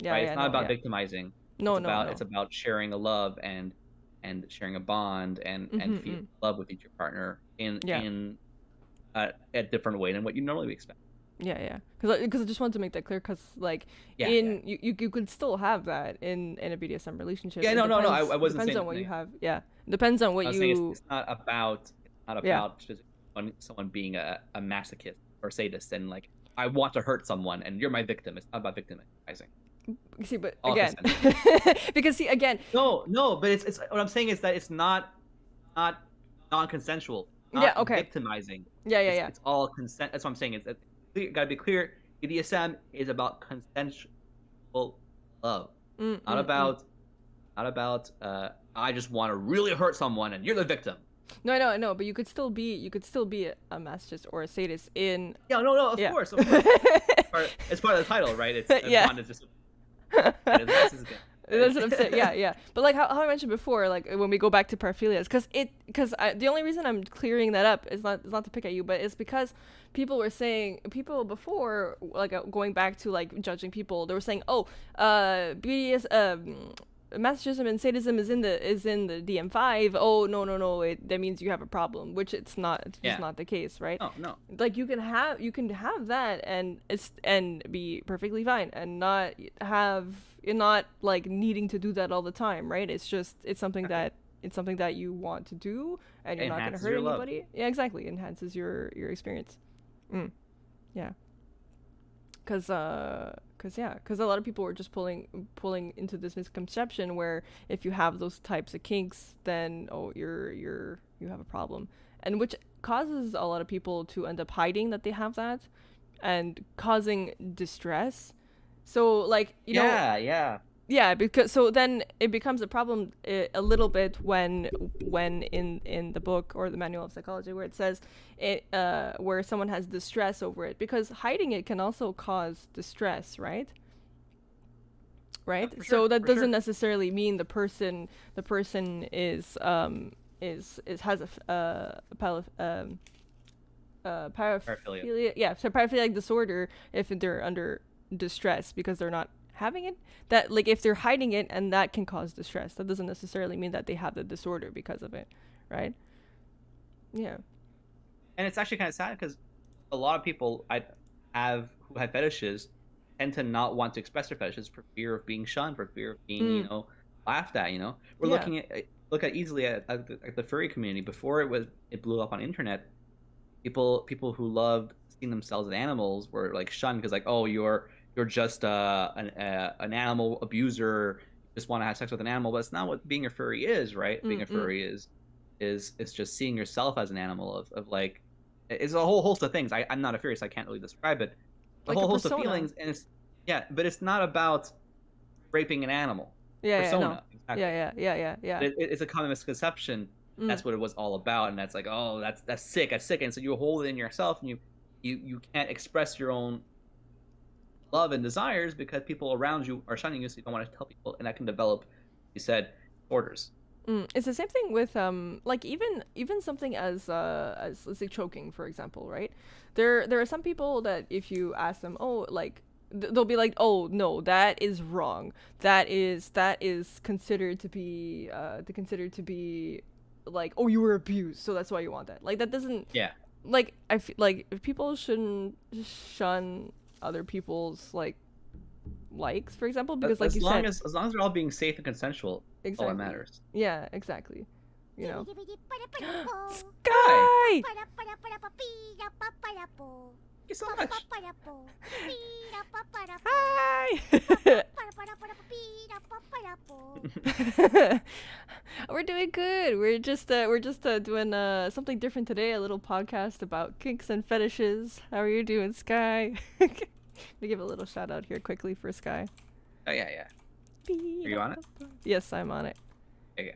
It's not about victimizing. It's about sharing a love and sharing a bond and feel love with your partner in a different way than what you normally would expect. Because I just wanted to make that clear, because you could still have that in a BDSM relationship. I wasn't saying on what you have. Yeah, depends on what you. It's not about someone being a masochist or sadist and like I want to hurt someone and you're my victim. It's not about victimizing. See, but again, but it's what I'm saying is that it's not non-consensual, victimizing. It's all consent. That's what I'm saying. It's gotta be clear. BDSM is about consensual love, not about. I just want to really hurt someone, and you're the victim. No, I know, but you could still be a masochist or a sadist in. Of course. It's part of the title, right? That's what I'm saying. But like how I mentioned before, like when we go back to paraphilias, because the only reason I'm clearing that up is not to pick at you, but it's because people before, like going back to like judging people, they were saying, masochism and sadism is in the DSM-5. That means you have a problem, which it's not. It's just not the case, right? No. Like you can have that and be perfectly fine and not like needing to do that all the time, right? It's something that you want to do, and you're not going to hurt anybody. Love. Yeah, exactly. Enhances your experience. Yeah. Because a lot of people were just pulling into this misconception where if you have those types of kinks, then you have a problem, and which causes a lot of people to end up hiding that they have that, and causing distress. So like because so then it becomes a problem a little bit when in the book or the manual of psychology where it says where someone has distress over it, because hiding it can also cause distress, right? Yeah, so that doesn't necessarily mean the person has a paraphilic disorder if they're under distress because they're not having it. That, like, if they're hiding it, and that can cause distress, that doesn't necessarily mean that they have the disorder because of it, right? Yeah. And it's actually kind of sad because a lot of people who have fetishes tend to not want to express their fetishes for fear of being shunned, for fear of being laughed at. We're looking at the furry community before it blew up on internet. People who loved seeing themselves as animals were like shunned because, like, oh, you're just an animal abuser. You just want to have sex with an animal, but it's not what being a furry is, right? Mm-mm. Being a furry is it's just seeing yourself as an animal of like, it's a whole host of things. I'm not a furry, so I can't really describe it. Like whole host of feelings, and it's but it's not about raping an animal. Yeah, persona. Yeah, no. Exactly. Yeah. It's a common misconception. Mm. That's what it was all about, and that's like, oh, that's sick, that's sick. And so you hold it in yourself, and you can't express your own love and desires because people around you are shunning you, so you don't want to tell people, and that can develop, you said, disorders. Mm. It's the same thing with like even something as let's say choking, for example, right? There are some people that if you ask them, oh, like, they'll be like, oh no, that is wrong. That is considered to be like, oh, you were abused, so that's why you want that. Like, that doesn't. Yeah. Like, I feel like people shouldn't shun other people's likes, for example, because like as long as they're all being safe and consensual. Exactly. All that matters. Yeah, exactly. You know. Sky! Thank you so much. Hi! We're doing good. We're just doing something different today, a little podcast about kinks and fetishes. How are you doing, Sky? I'm going to give a little shout out here quickly for Sky. Oh, yeah. Are you on it? Yes, I'm on it. Okay.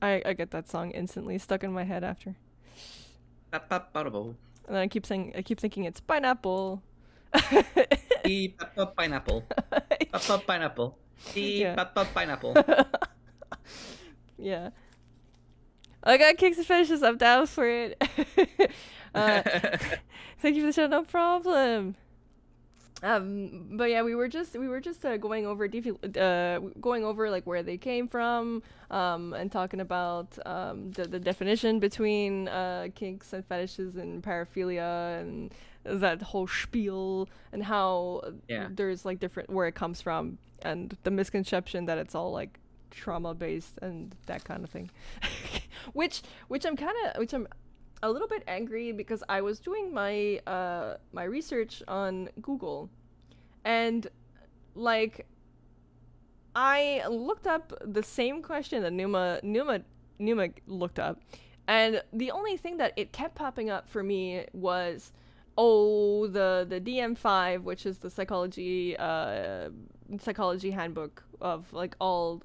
I get that song instantly stuck in my head after. And then I keep thinking it's pineapple. Pineapple. Pineapple. Pineapple. Yeah. I got kicks and fetishes. I'm down for it. Thank you for the show. No problem. But yeah, we were just going over like where they came from, and talking about the definition between kinks and fetishes and paraphilia and that whole spiel, and how there's like different where it comes from and the misconception that it's all like trauma based and that kind of thing. which I'm a little bit angry because I was doing my my research on Google, and like I looked up the same question that Numa looked up, and the only thing that it kept popping up for me was, oh, the DSM-5, which is the psychology handbook of like all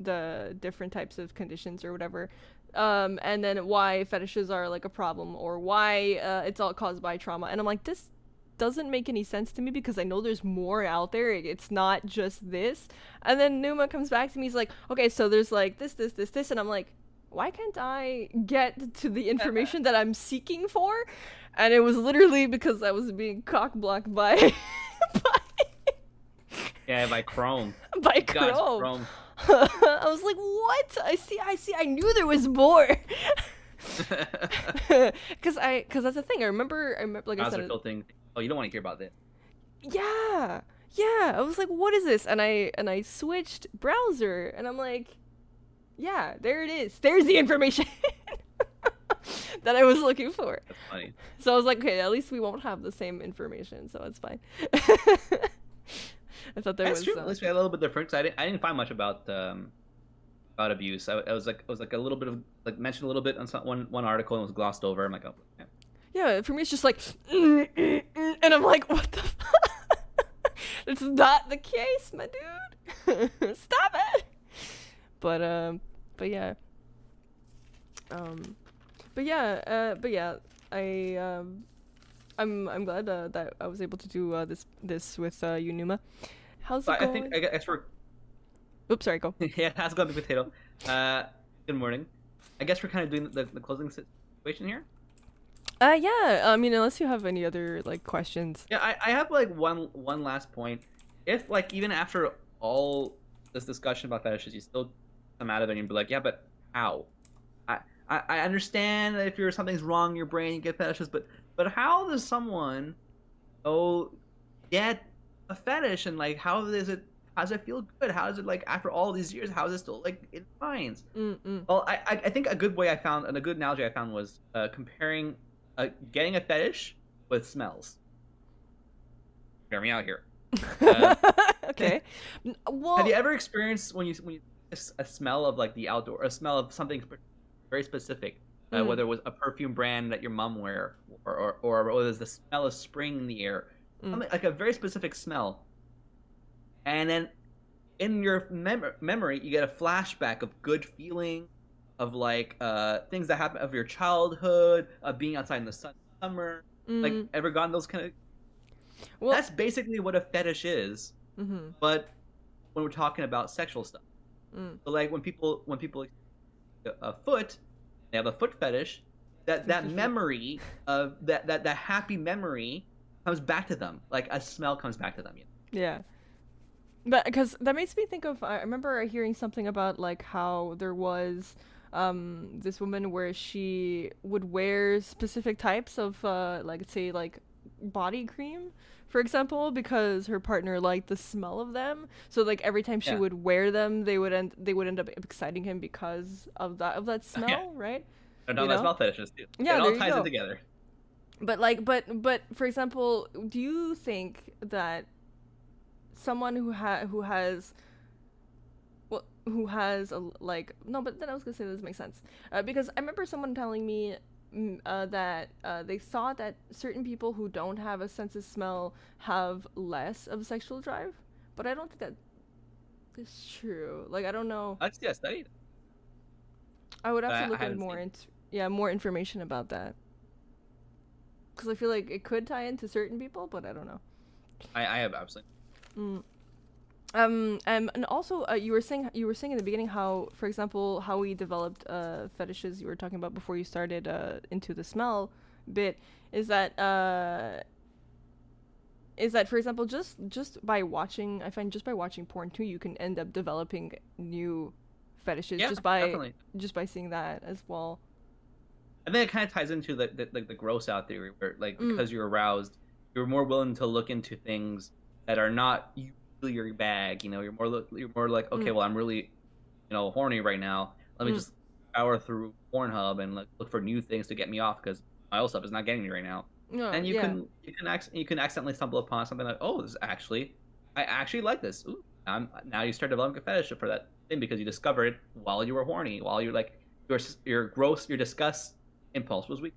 the different types of conditions or whatever. And then why fetishes are like a problem, or why it's all caused by trauma. And I'm like, this doesn't make any sense to me because I know there's more out there. It's not just this. And then Numa comes back to me. He's like, okay, so there's like this. And I'm like, why can't I get to the information that I'm seeking for? And it was literally because I was being cock-blocked by... by Chrome. By Chrome. I was like, what? I see. I knew there was more. Because that's the thing. I remember. Like, browser filtering. Oh, you don't want to hear about this. Yeah. I was like, what is this? And I switched browser, and I'm like, yeah, there it is. There's the information that I was looking for. That's funny. So I was like, okay, at least we won't have the same information, so it's fine. I thought that's true. At least we had a little bit different. I didn't find much about abuse. I was like a little bit of like mentioned a little bit on one article, and it was glossed over. I'm like, oh yeah. Yeah, for me it's just like, and I'm like, what the fuck? It's not the case, my dude. Stop it. But yeah. I'm glad that I was able to do this with you, Numa. How's it going? I guess we're... Oops, sorry, go. Yeah, how's it going, Big Potato? Good morning. I guess we're kind of doing the closing situation here? Yeah. Unless you have any other questions. Yeah, I have one last point. If even after all this discussion about fetishes, you still come out of it and you'd be like, yeah, but how? I understand that if something's wrong in your brain, you get fetishes, but how does someone get a fetish, and how does it feel good? How does it after all these years? How is it still in minds? Well, I think a good way I found and a good analogy I found was comparing getting a fetish with smells. Hear me out here. Okay. Well, have you ever experienced when you a smell of a smell of something very specific, whether it was a perfume brand that your mom wear, or there's the smell of spring in the air, like a very specific smell. And then in your memory, you get a flashback of good feeling, of things that happen of your childhood, of being outside in the summer. Ever gotten those kind of... Well, that's basically what a fetish is, but when we're talking about sexual stuff. So when people a foot, they have a foot fetish, that memory of that happy memory comes back to them. Like a smell comes back to them. You know? Yeah. But because that makes me think of, I remember hearing something about how there was this woman where she would wear specific types of say body cream, for example, because her partner liked the smell of them. So every time she would wear them, they would end up exciting him because of that smell, right? They're not smell fetishes too. Yeah, it all ties in together. But but for example, do you think that someone who has no, but then I was gonna say this makes sense because I remember someone telling me that they saw that certain people who don't have a sense of smell have less of a sexual drive, but I don't think that is true. I don't know. That's the study. I would have to look at more information about that, because I feel like it could tie into certain people, but I don't know. I have absolutely. And also, you were saying in the beginning how, for example, how we developed fetishes. You were talking about before you started into the smell bit. Is that for example, just by watching, I find just by watching porn too, you can end up developing new fetishes just by seeing that as well. I think it kind of ties into the gross out theory, where because you're aroused, you're more willing to look into things that are not usually your bag. You're more like, okay, well, I'm really, horny right now. Let me just power through Pornhub and look for new things to get me off, because my old stuff is not getting me right now. No, and you can accidentally stumble upon something like, oh, I actually like this. Ooh, now you start developing a fetish for that thing because you discovered it while you were horny, while you're your gross, your disgust impulse was weak.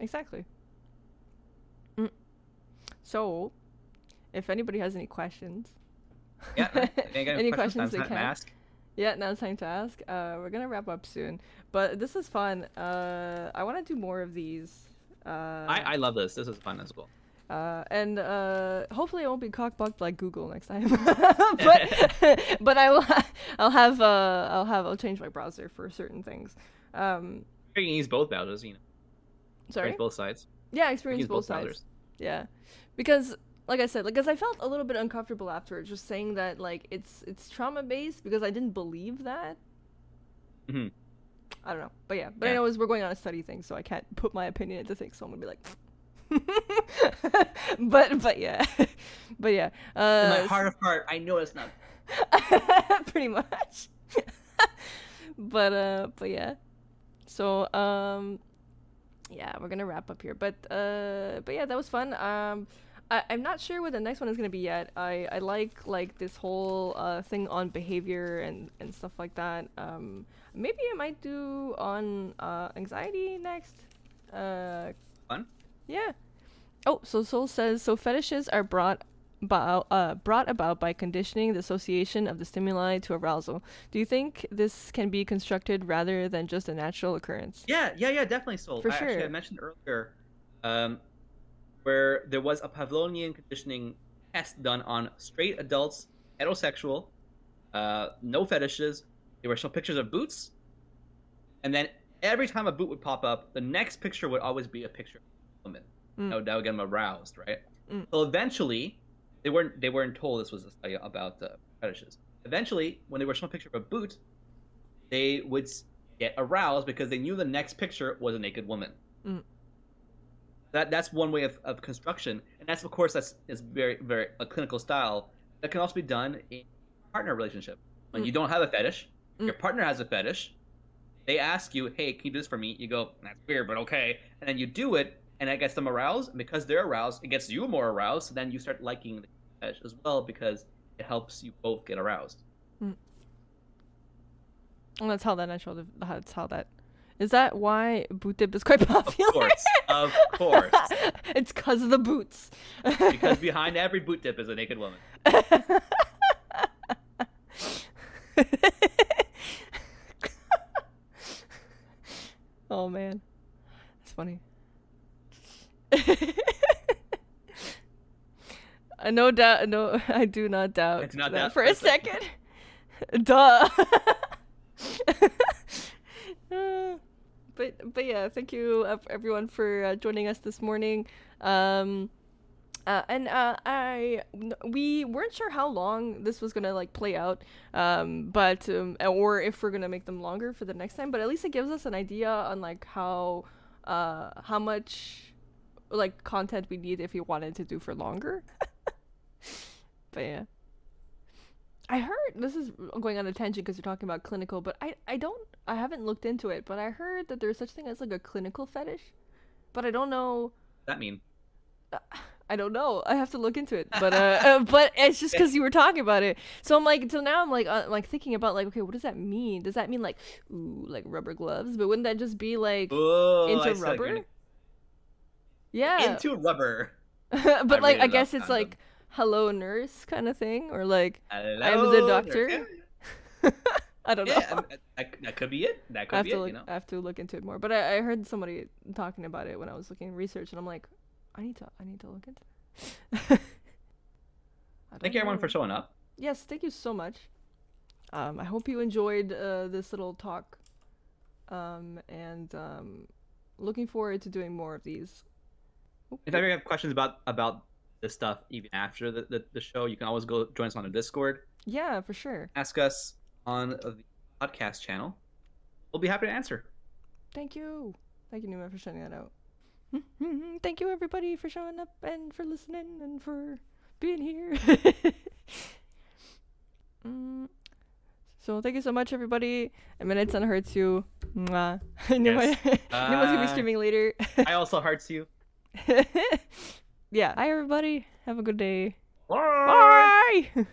Exactly. So, if anybody has any questions, they can ask. Yeah, now it's time to ask. We're gonna wrap up soon, but this is fun. I want to do more of these. I love this. This is fun as well. And hopefully I won't be cock-blocked like Google next time. but I will. I'll change my browser for certain things. You can use both browsers, Sorry. Both sides. Yeah, experience both sides. Browsers. Yeah, because. Like I said, because I felt a little bit uncomfortable after just saying that it's trauma based, because I didn't believe that. I don't know, but yeah. But I know we're going on a study thing, so I can't put my opinion into things. So I'm gonna be like, but yeah. In my heart of heart, I know it's not. Pretty much. but yeah. So yeah, we're gonna wrap up here. But yeah, that was fun. I'm not sure what the next one is going to be yet. I like this whole thing on behavior and stuff like that. Maybe I might do on anxiety next. Fun? Yeah. Oh, so Soul says, so fetishes are brought about by conditioning the association of the stimuli to arousal. Do you think this can be constructed rather than just a natural occurrence? Yeah, definitely, Soul. For sure. Actually, I mentioned earlier... where there was a Pavlovian conditioning test done on straight adults, heterosexual, no fetishes. They were shown pictures of boots, and then every time a boot would pop up, the next picture would always be a picture of a woman. Mm. That would get them aroused, right? Mm. So eventually, they weren't told this was a study about fetishes. Eventually, when they were shown a picture of a boot, they would get aroused because they knew the next picture was a naked woman. Mm. That's one way of construction, and that's, of course, that's very, very a clinical style that can also be done in a partner relationship. When you don't have a fetish, your partner has a fetish. They ask you, hey, can you do this for me? You go, that's weird, but okay. And then you do it, and it gets them aroused. And because they're aroused, it gets you more aroused. So then you start liking the fetish as well because it helps you both get aroused. Mm. And is that why boot dip is quite popular? Of course. It's because of the boots. Because behind every boot dip is a naked woman. Oh man, that's funny. I do not doubt that for a second. Duh. But yeah, thank you everyone for joining us this morning. We weren't sure how long this was gonna play out, or if we're gonna make them longer for the next time. But at least it gives us an idea on how much content we need if we wanted to do for longer. But yeah, I heard this is going on a tangent because you're talking about clinical, but I haven't looked into it. But I heard that there's such thing as a clinical fetish, but I don't know. What does that mean? I don't know. I have to look into it, but it's just because you were talking about it. So now I'm thinking about okay, what does that mean? Does that mean rubber gloves? But wouldn't that just be into rubber? Yeah, into rubber. But I guess it's hello nurse kind of thing, or I'm the doctor. I don't know. That could be it. That could be it. I have to look into it more. But I heard somebody talking about it when I was looking research, and I'm like, I need to look into it. Thank you everyone for showing up. Yes, thank you so much. I hope you enjoyed this little talk, and looking forward to doing more of these. Okay. If ever you have questions about this stuff, even after the show, you can always go join us on the Discord. Yeah, for sure. Ask us on the podcast channel. We'll be happy to answer. Thank you. Thank you, Numa, for shutting that out. Thank you everybody for showing up and for listening and for being here. So thank you so much everybody. A Midnight Sun hurts you. Mwah. Yes. Numa's gonna be streaming later. I also hurts you. Yeah. Hi everybody. Have a good day. Bye. Bye.